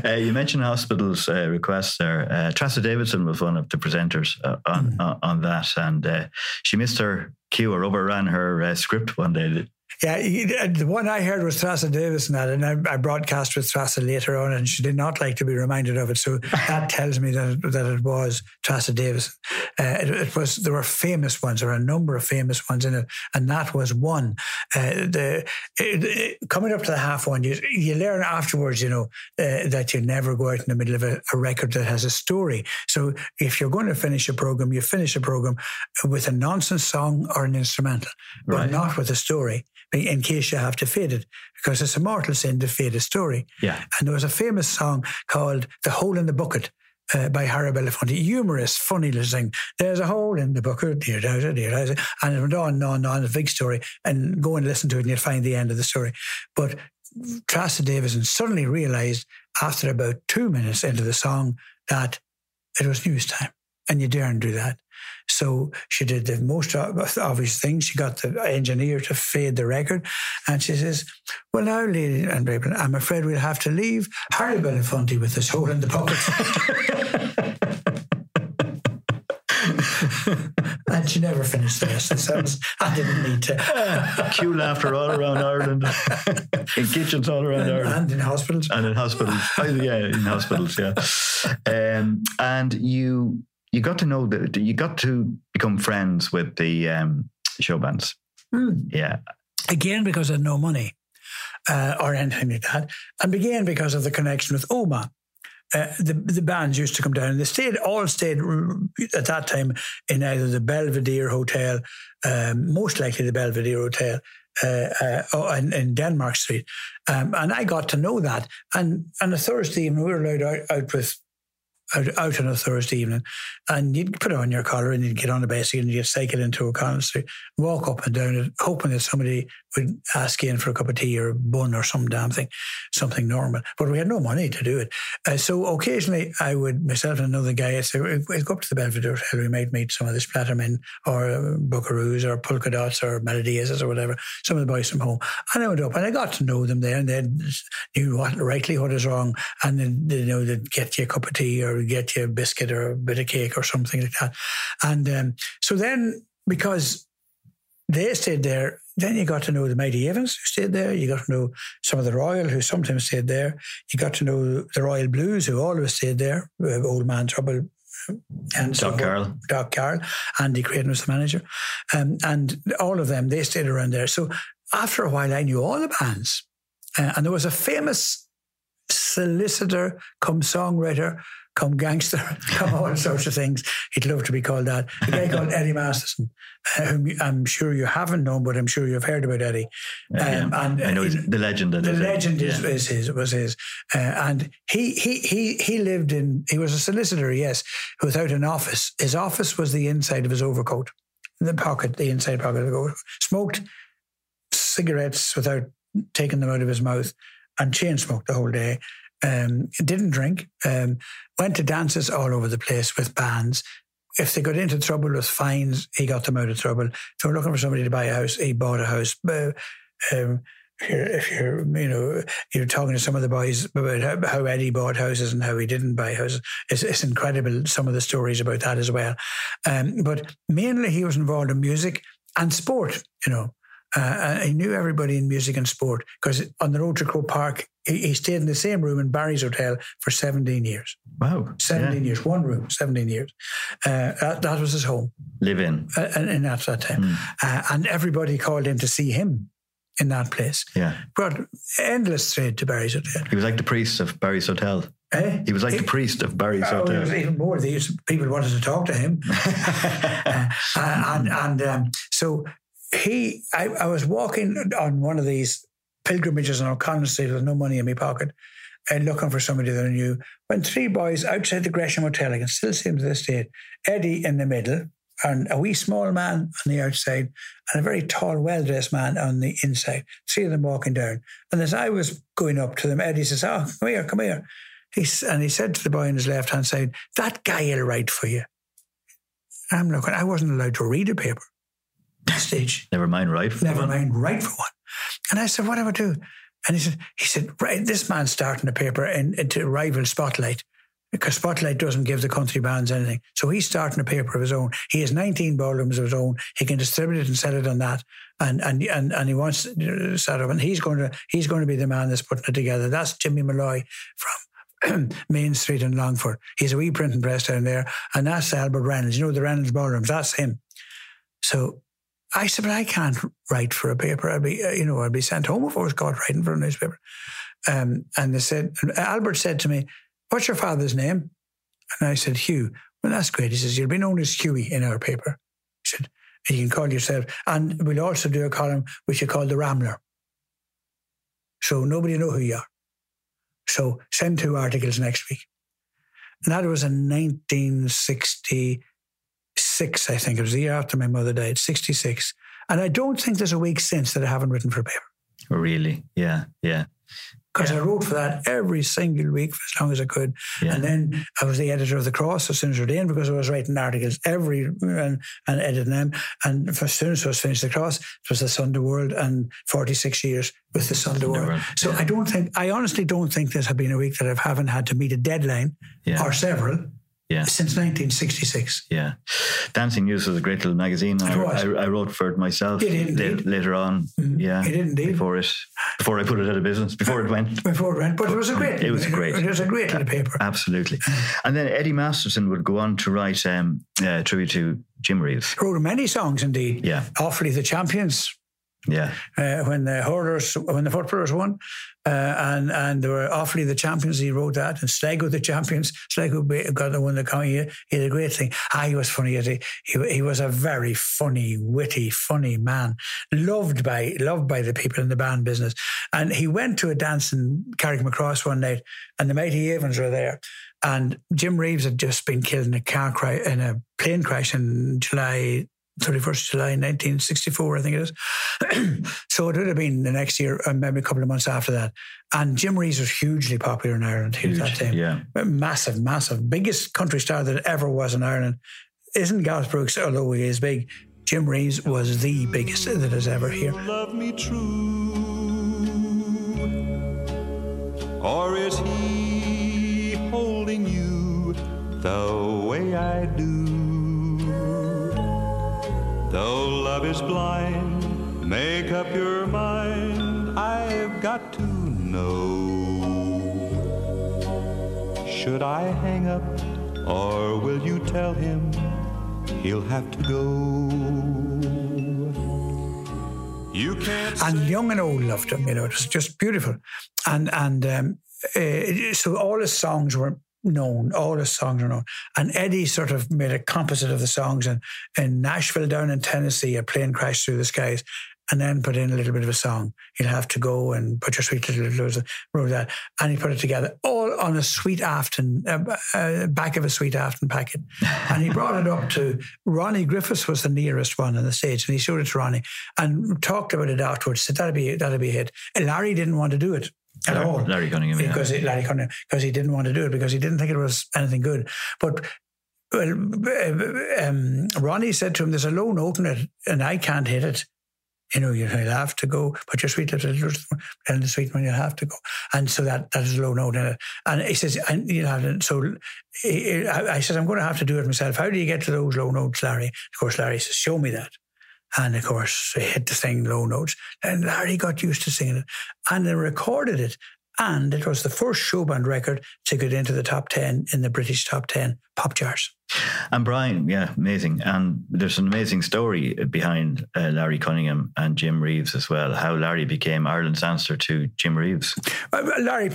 uh, you mentioned Hospital's uh, requests there. Uh, Tressa Davidson was one of the presenters uh, on, mm. on on that, and uh, she missed her cue or overran her uh, script one day. Yeah, the one I heard was Thrasa Davis and that, and I, I broadcast with Thrasa later on, and she did not like to be reminded of it. So that tells me that it, that it was Thrasa Davis. Uh, it, it was. There were famous ones. There were a number of famous ones in it, and that was one. Uh, the it, it, coming up to the half one, you, you learn afterwards, you know, uh, that you never go out in the middle of a, a record that has a story. So if you're going to finish a program, you finish a program with a nonsense song or an instrumental, but right. not with a story. In case you have to fade it, because it's a mortal sin to fade a story. Yeah. And there was a famous song called "The Hole in the Bucket" uh, by Harry Belafonte. Humorous, funny little thing. There's a hole in the bucket, dear, dear, dear, and it went on and on and on. A big story, and go and listen to it, and you'll find the end of the story. But Tressa Davison suddenly realised after about two minutes into the song that it was news time, and you daren't do that. So she did the most obvious thing. She got the engineer to fade the record. And she says, "Well, now, ladies and gentlemen, I'm afraid we'll have to leave Harry Belafonte with this hole in the pocket." And she never finished the rest of the sentence. I didn't need to. Cue laughter all around Ireland. In kitchens all around and, Ireland. And in hospitals. And in hospitals. Oh, yeah, in hospitals, yeah. Um, and you... You got to know that you got to become friends with the um, show bands. Mm. Yeah. Again, because of no money uh, or anything like that. And again, because of the connection with Omagh. Uh, the, the bands used to come down. They stayed, all stayed at that time in either the Belvedere Hotel, um, most likely the Belvedere Hotel, Uh, uh, oh, in, in Denmark Street. Um, and I got to know that. And on a Thursday evening, we were allowed out, out with out, out on a Thursday evening, and you'd put on your collar and you'd get on the bicycle and you'd cycle into O'Connell Street, walk up and down it, hoping that somebody would ask you in for a cup of tea or a bun or some damn thing, something normal. But we had no money to do it. Uh, so occasionally I would, myself and another guy, I'd say, we'll go up to the Belvedere Hotel, we might meet some of the Splattermen or uh, Buckaroos or Polka Dots or Melody Aces or whatever, some of the boys from home. And I went up and I got to know them there, and they knew what, rightly what is wrong, and then, you know, they'd get you a cup of tea or get you a biscuit or a bit of cake or something like that. And um, so then, because they stayed there, then you got to know the Mighty Evans who stayed there, you got to know some of the Royal who sometimes stayed there, you got to know the Royal Blues who always stayed there, Old Man Trouble and Doc Carroll. Doc Carroll, Andy Creighton was the manager, um, and all of them, they stayed around there. So after a while I knew all the bands, uh, and there was a famous solicitor come songwriter come gangster, come all sorts of things. He'd love to be called that. A guy called Eddie Masterson, uh, whom I'm sure you haven't known, but I'm sure you've heard about Eddie. Um, yeah, yeah. And I know he's the legend. The legend is, yeah. is his. Was his, uh, and he he he he lived in. He was a solicitor, yes, without an office. His office was the inside of his overcoat, the pocket, the inside pocket of the overcoat. Smoked cigarettes without taking them out of his mouth, and chain smoked the whole day. Um, didn't drink, um, went to dances all over the place with bands. If they got into trouble with fines, he got them out of trouble. If they were looking for somebody to buy a house, he bought a house. Uh, um, if you're, if you're, you know, you're talking to some of the boys about how Eddie bought houses and how he didn't buy houses, it's, it's incredible, some of the stories about that as well. Um, but mainly he was involved in music and sport, you know. Uh, he knew everybody in music and sport, because on the road to Croke Park, he, he stayed in the same room in Barry's Hotel for seventeen years. Wow. seventeen yeah. years, one room, seventeen years. Uh, that, that was his home. Live in. Uh, and, and at that time. Mm. Uh, and everybody called in to see him in that place. Yeah. Brought endless trade to Barry's Hotel. He was like the priest of Barry's Hotel. Eh? He was like it, the priest of Barry's oh, Hotel. It was even more. These people wanted to talk to him. uh, and and um, so... He, I, I was walking on one of these pilgrimages on O'Connell Street with no money in my pocket and looking for somebody that I knew, when three boys outside the Gresham Hotel, I can still see them to this day, Eddie in the middle, and a wee small man on the outside, and a very tall, well-dressed man on the inside, three of them walking down. And as I was going up to them, Eddie says, oh, come here, come here. He, and he said to the boy on his left-hand side, that guy will write for you. I'm looking, I wasn't allowed to read a paper. Stage. Never mind, right? For Never one. mind, right for one. And I said, "What do I do?" And he said, "He said, right, this man's starting a paper in, in to rival Spotlight, because Spotlight doesn't give the country bands anything. So he's starting a paper of his own. He has nineteen volumes of his own. He can distribute it and sell it on that. And and and, and he wants to set up. And he's going to he's going to be the man that's putting it together. That's Jimmy Malloy from." Main Street in Longford. He's a wee printing press down there, and that's Albert Reynolds. You know the Reynolds Ballrooms. That's him. So. I said, but I can't write for a paper. I'd be, you know, I'd be sent home if I was caught writing for a newspaper. Um, and they said, and Albert said to me, what's your father's name? And I said, Hugh. Well, that's great. He says, you'll be known as Huey in our paper. He said, you can call yourself. And we'll also do a column which you call The Rambler. So nobody know who you are. So send two articles next week. And that was in nineteen sixty. Six, I think. It was the year after my mother died, sixty-six. And I don't think there's a week since that I haven't written for a paper. Really? Yeah, yeah. Because yeah. I wrote for that every single week for as long as I could. Yeah. And then I was the editor of The Cross as soon as I ordained, because I was writing articles every and, and editing them. And for, as soon as I was finished The Cross, it was The Sunday World, and forty-six years with The Sunday World. World. So yeah. I don't think, I honestly don't think there's been a week that I haven't had to meet a deadline yeah. or several. Yeah. Since nineteen sixty-six. Yeah. Dancing News was a great little magazine. I, I, I wrote for it myself it la- later on. Mm. Yeah. It indeed. Before it, before I put it out of business, before uh, it went. Before it went, but it was a great. It was great. It was a great little paper. Absolutely. And then Eddie Masterson would go on to write um, a tribute to Jim Reeves. Wrote many songs indeed. Yeah. Awfully the Champions. Yeah. Uh, when the hurlers, when the footballers won, uh, and and they were awfully the champions. He wrote that, and Sligo the champions. Sligo got the won the county. He, he had a great thing. Ah, he was funny. He, he he was a very funny, witty, funny man. Loved by loved by the people in the band business. And he went to a dance in Carrickmacross one night, and the Mighty Avens were there. And Jim Reeves had just been killed in a car crash, in a plane crash in July, thirty-first of July nineteen sixty-four, I think it is. So it would have been the next year, or maybe a couple of months after that. And Jim Reeves was hugely popular in Ireland Huge, at that time. Yeah. Massive, massive. Biggest country star that ever was in Ireland. Isn't Garth Brooks, although he is big, Jim Reeves was the biggest that is ever here. Love me true, or is he holding you the way I do? Though love is blind, make up your mind, I've got to know. Should I hang up, or will you tell him he'll have to go? You can't. And young and old loved him, you know, it was just beautiful. And and um, uh, so all his songs were known, all his songs are known. And Eddie sort of made a composite of the songs in, in Nashville down in Tennessee, a plane crashed through the skies, and then put in a little bit of a song. He'll have to go and put your sweet little blues, wrote that. And he put it together all on a sweet Afton, uh, uh, back of a sweet Afton packet. And he brought it up to, Ronnie Griffiths was the nearest one on the stage, and he showed it to Ronnie and talked about it afterwards, said that'll be, that'll be a hit. And Larry didn't want to do it. At Larry, all. Larry Cunningham, yeah. Because it, Larry Cunningham, because he didn't want to do it, because he didn't think it was anything good. But well, um, Ronnie said to him, there's a low note in it and I can't hit it. You know, you'll have to go, but your sweet little, and the sweet one, you'll have to go. And so that, that is a low note in it. And he says, and you'll have to, so he, I, I said, I'm going to have to do it myself. How do you get to those low notes, Larry? Of course, Larry says, show me that. And of course, he hit the thing, low notes. And Larry got used to singing it. And they recorded it. And it was the first showband record to get into the top ten in the British top ten pop charts. And Brian, yeah, amazing. And there's an amazing story behind uh, Larry Cunningham and Jim Reeves as well, how Larry became Ireland's answer to Jim Reeves. Uh, Larry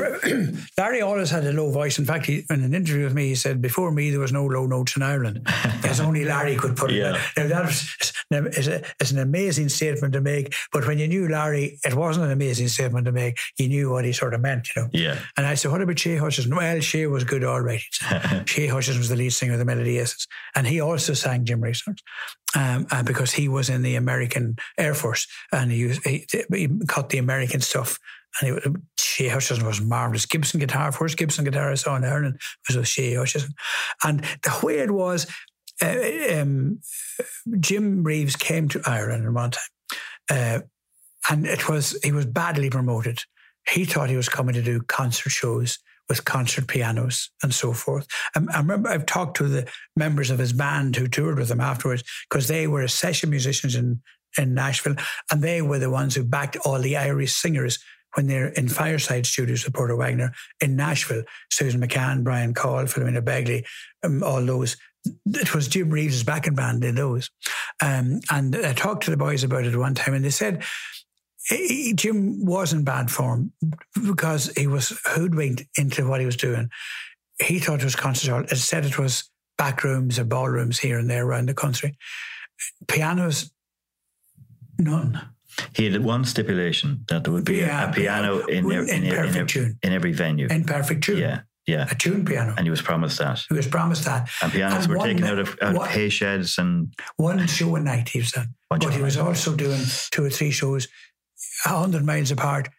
Larry always had a low voice. In fact, he, in an interview with me, he said, before me, there was no low notes in Ireland. Because only Larry could put it. Yeah. Now, that was, it's, a, it's an amazing statement to make. But when you knew Larry, it wasn't an amazing statement to make. You knew what he sort of meant, you know. Yeah. And I said, what about Shea Hutchison? Well, Shea was good, all right. Shea Hutchison was the lead singer of the Melody Aces. And he also sang Jim Reeves songs um, uh, because he was in the American Air Force and he, used, he, he got the American stuff. And he, Shea Hutchison was marvellous. Gibson guitar, first Gibson guitar I saw in Ireland was with Shea Hutchison. And the way it was, uh, um, Jim Reeves came to Ireland at one time uh, and it was he was badly promoted. He thought he was coming to do concert shows with concert pianos and so forth. Um, I remember I've talked to the members of his band who toured with him afterwards because they were session musicians in, in Nashville and they were the ones who backed all the Irish singers when they're in Fireside Studios with Porter Wagner in Nashville. Susan McCann, Brian Call, Philomena Begley, um, all those. It was Jim Reeves' backing band in those. Um, and I talked to the boys about it one time and they said, He, Jim was in bad form because he was hoodwinked into what he was doing. He thought it was concert hall. Instead, it was back rooms or ballrooms here and there around the country. Pianos, none. He had one stipulation that there would be yeah, a piano in, in, in, in, perfect in, every, tune. in every venue. In perfect tune. Yeah. Yeah. A tuned piano. And he was promised that. He was promised that. And pianos and were taken night, out of, out one, of hay sheds and... One show a night he was done. But he was also doing two or three shows one hundred miles apart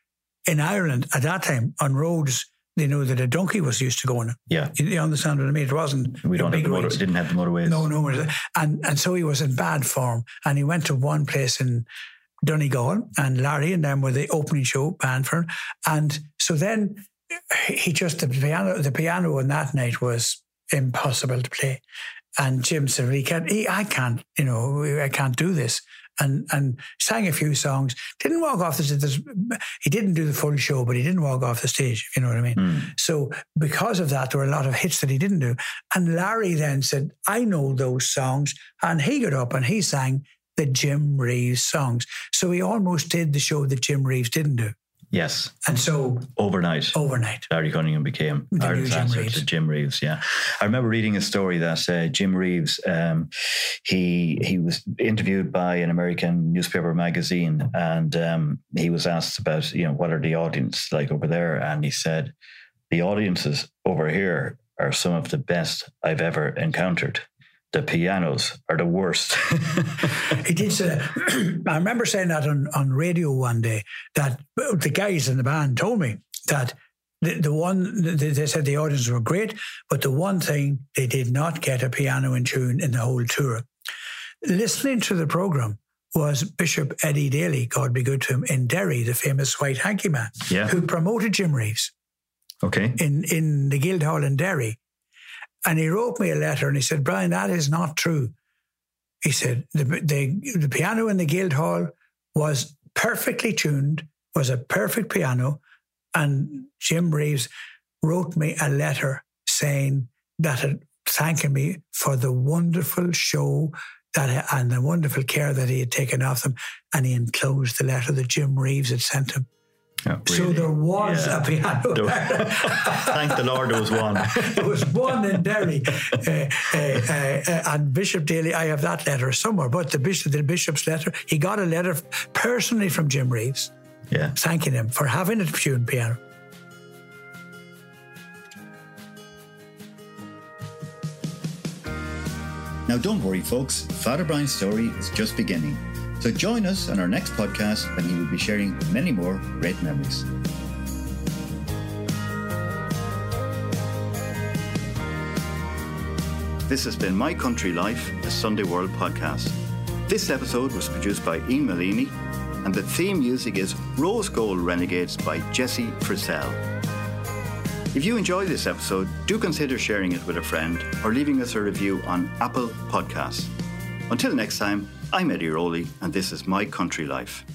in Ireland at that time on roads, you know, that a donkey was used to going on. Yeah. You, you understand what I mean? It wasn't. We don't have the motor, didn't have the motorways. No, no. And, and so he was in bad form. And he went to one place in Donegal and Larry and them were the opening show band for him. And so then he just, the piano, the piano on that night was impossible to play. And Jim said, he can't, he, I can't, you know, I can't do this. And and sang a few songs. Didn't walk off the stage. He didn't do the full show, but he didn't walk off the stage, if you know what I mean. Mm. So because of that, there were a lot of hits that he didn't do. And Larry then said, I know those songs. And he got up and he sang the Jim Reeves songs. So he almost did the show that Jim Reeves didn't do. Yes. And so... Overnight. Overnight. Larry Cunningham became Ireland's answer to Jim Reeves, yeah. I remember reading a story that uh, Jim Reeves, um, he he was interviewed by an American newspaper magazine and um, he was asked about, you know, what are the audience like over there? And he said, the audiences over here are some of the best I've ever encountered. The pianos are the worst. He did say that. I remember saying that on, on radio one day, that the guys in the band told me that the, the one, they said the audience were great, but the one thing, they did not get a piano in tune in the whole tour. Listening to the programme was Bishop Eddie Daly, God be good to him, in Derry, the famous white hanky man, yeah. who promoted Jim Reeves. Okay. In, in the Guildhall in Derry. And he wrote me a letter and he said, Brian, that is not true. He said, the, the, the piano in the Guildhall was perfectly tuned, was a perfect piano. And Jim Reeves wrote me a letter saying that it, thanking me for the wonderful show that and the wonderful care that he had taken of them. And he enclosed the letter that Jim Reeves had sent him. Oh, really? So there was yeah. a piano. Thank the Lord there was one. There was one in Derry. Uh, uh, uh, uh, and Bishop Daly, I have that letter somewhere, but the, bishop, the bishop's letter, he got a letter personally from Jim Reeves yeah. thanking him for having a tuned piano. Now, don't worry, folks. Father Brian's story is just beginning. So join us on our next podcast when he will be sharing many more great memories. This has been My Country Life, a Sunday World podcast. This episode was produced by Ian Malini, and the theme music is Rose Gold Renegades by Jesse Frisell. If you enjoy this episode, do consider sharing it with a friend or leaving us a review on Apple Podcasts. Until next time, I'm Eddie Rowley, and this is My Country Life.